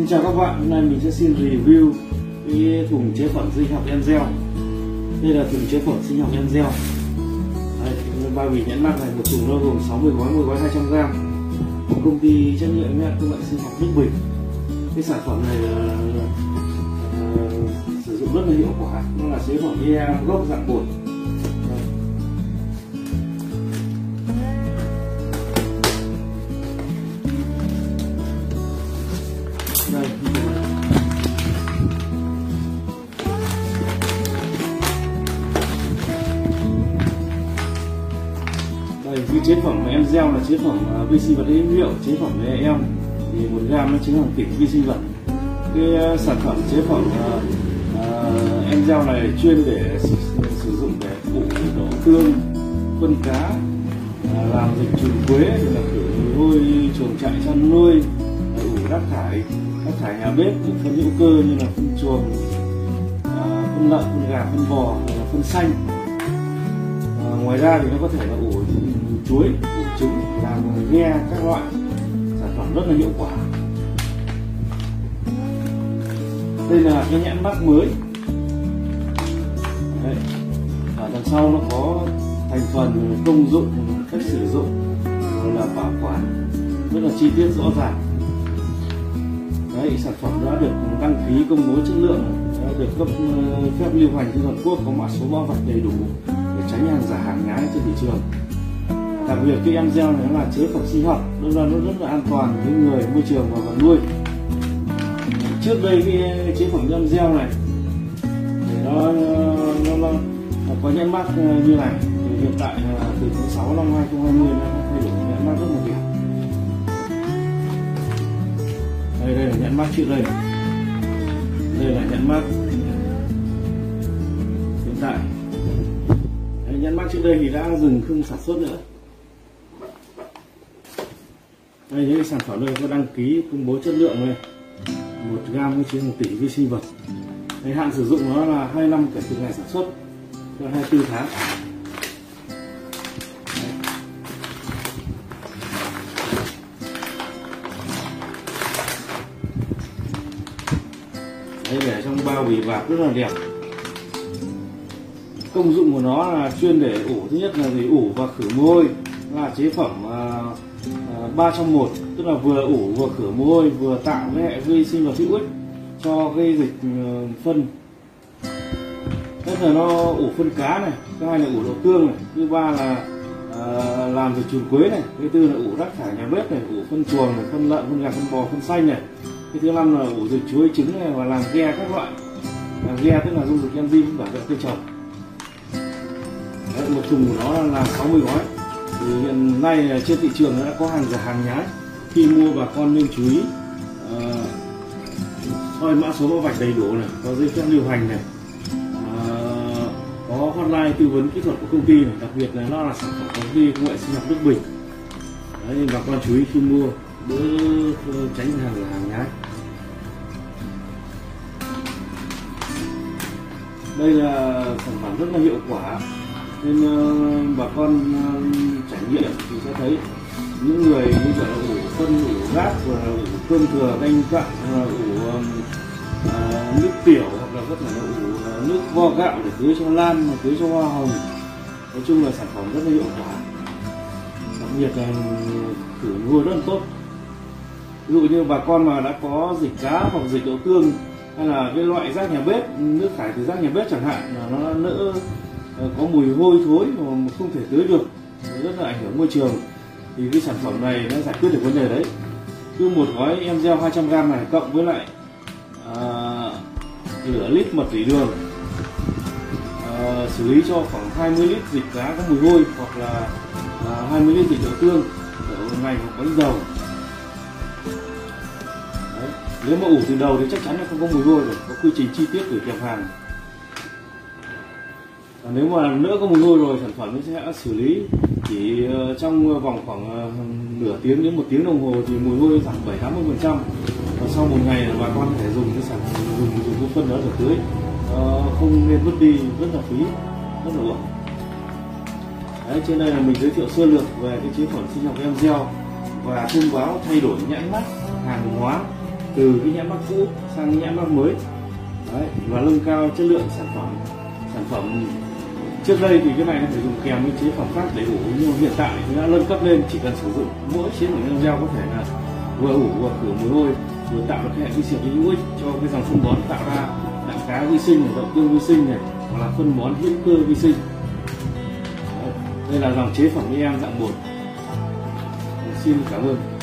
Xin chào các bạn, hôm nay mình sẽ xin review cái thùng chế phẩm sinh học EM Gel. Đây là thùng chế phẩm sinh học EM Gel. Bao bì nhãn mác này, một thùng nó gồm 60 gói, mỗi gói 200g. Công ty trách nhiệm hữu hạn Thương mại Sinh học Đức Bình. Cái sản phẩm này sử dụng rất là hiệu quả, nó là chế phẩm EM Gốc dạng bột. Đây. Đây, cái chế phẩm EM Gel là chế phẩm vi sinh vật hữu hiệu, chế phẩm EM thì 1g nó chứa hàng tỷ vi sinh vật. Cái sản phẩm chế phẩm EM Gel này chuyên để sử dụng để ủ đậu tương, phân cá, làm dịch trùng quế, làm khử hôi chuồng trại chăn nuôi, ủ rác thải nhà bếp, những phân hữu cơ như là phân chuồng, phân lợn, phân gà, phân bò, phân xanh. Ngoài ra thì nó có thể là ủ chuối, ủ trứng, làm ghe các loại, sản phẩm rất là hiệu quả. Đây là cái nhãn mác mới. Đây. Ở đằng sau nó có thành phần, công dụng, cách sử dụng, rồi là bảo quản, rất là chi tiết rõ ràng. Đấy, sản phẩm đã được đăng ký công bố chất lượng, đã được cấp phép lưu hành trên toàn quốc, có mã số bao vạch đầy đủ để tránh hàng giả hàng nhái trên thị trường. Đặc biệt cái EM Gel này là chế phẩm sinh học, đương nhiên nó rất là an toàn với người, môi trường và vật nuôi. Trước đây cái chế phẩm EM Gel này nó có nhãn mác như này, thì hiện tại từ tháng 6 năm 2020 nó thay đổi nhãn mác rất là nhiều. Đây là nhãn mác trước đây. Đây là nhãn mác hiện tại. Đấy, nhãn mác trước đây thì đã dừng không sản xuất nữa. Đây những sản phẩm đây có đăng ký công bố chất lượng này. 1g chứa 1 tỷ vi sinh vật. Đấy, hạn sử dụng nó là 2 năm kể từ ngày sản xuất, cho 24 tháng. Đấy, để trong bao bì bạc rất là đẹp. Công dụng của nó là chuyên để ủ, thứ nhất là để ủ và khử mồ hôi, là chế phẩm 3 trong 1, tức là vừa ủ vừa khử mồ hôi, vừa tạo cái hệ vi sinh vật hữu ích cho cái dịch phân. Tức là nó ủ phân cá này, thứ hai là ủ đậu tương này, thứ ba là làm dịch trùng quế này, thứ tư là ủ rác thải nhà bếp này, ủ phân chuồng này, phân lợn, phân gà, phân bò, phân xanh này. Cái thứ 5 là ủ dịch chuối trứng này và làm ghe các loại. Làm ghe tức là dung dịch enzyme bảo vệ cây trồng. Đấy, một thùng của nó là 60 gói. Thì hiện nay trên thị trường nó đã có hàng giả hàng nhái. Khi mua bà con nên chú ý soi mã số bao vạch đầy đủ này, có giấy phép lưu hành này, có hotline tư vấn kỹ thuật của công ty này. Đặc biệt là nó là sản phẩm công ty Thương mại Sinh học Đức Bình. Đấy, nên bà con chú ý khi mua để tránh hàng giả hàng nhái. Đây là sản phẩm rất là hiệu quả, nên bà con trải nghiệm thì sẽ thấy những người như là ủ phân, ủ rác, ủ cơm thừa canh cặn, ủ nước tiểu, hoặc là có thể ủ nước vo gạo để tưới cho lan, tưới cho hoa hồng. Nói chung là sản phẩm rất là hiệu quả, đặc biệt là khử mùi rất là tốt. Ví dụ như bà con mà đã có dịch cá hoặc dịch đậu tương, hay là cái loại rác nhà bếp, nước thải từ rác nhà bếp chẳng hạn, là nó đỡ có mùi hôi thối mà không thể tưới được, rất là ảnh hưởng môi trường, thì cái sản phẩm này nó giải quyết được vấn đề đấy. Cứ một gói EM Gel 200g này cộng với lại nửa lít mật tủy đường, xử lý cho khoảng 20 lít dịch cá có mùi hôi, hoặc là 20 lít dịch đậu tương ở ngày hoặc bánh dầu. Nếu mà ủ từ đầu thì chắc chắn là không có mùi hôi rồi, có quy trình chi tiết gửi kèm hàng. Và nếu mà nữa có mùi hôi rồi, sản phẩm nó sẽ xử lý chỉ trong vòng khoảng nửa tiếng đến 1 tiếng đồng hồ thì mùi hôi giảm 70-80%. Và sau một ngày là bà con có thể dùng cái sản phẩm, dùng phân đó để tưới, không nên vứt đi, rất là phí, rất là uổng. Đấy, trên đây là mình giới thiệu sơ lược về cái chế phẩm sinh học EM Gel và thông báo thay đổi nhãn mác, hàng hóa từ cái nhãn mác cũ sang nhãn mác mới. Đấy, và nâng cao chất lượng sản phẩm. Sản phẩm trước đây thì cái này phải dùng kèm với chế phẩm khác đầy đủ, nhưng hiện tại thì đã nâng cấp lên, chỉ cần sử dụng mỗi chế phẩm EM Gel có thể là vừa ủ vừa khử mùi hôi, vừa tạo được cái hệ vi sinh hữu ích cho cái dòng phân bón, tạo ra đạm cá vi sinh, đậu tương vi sinh này, hoặc là phân bón hữu cơ vi sinh. Đây là dòng chế phẩm EM dạng bột. Xin cảm ơn.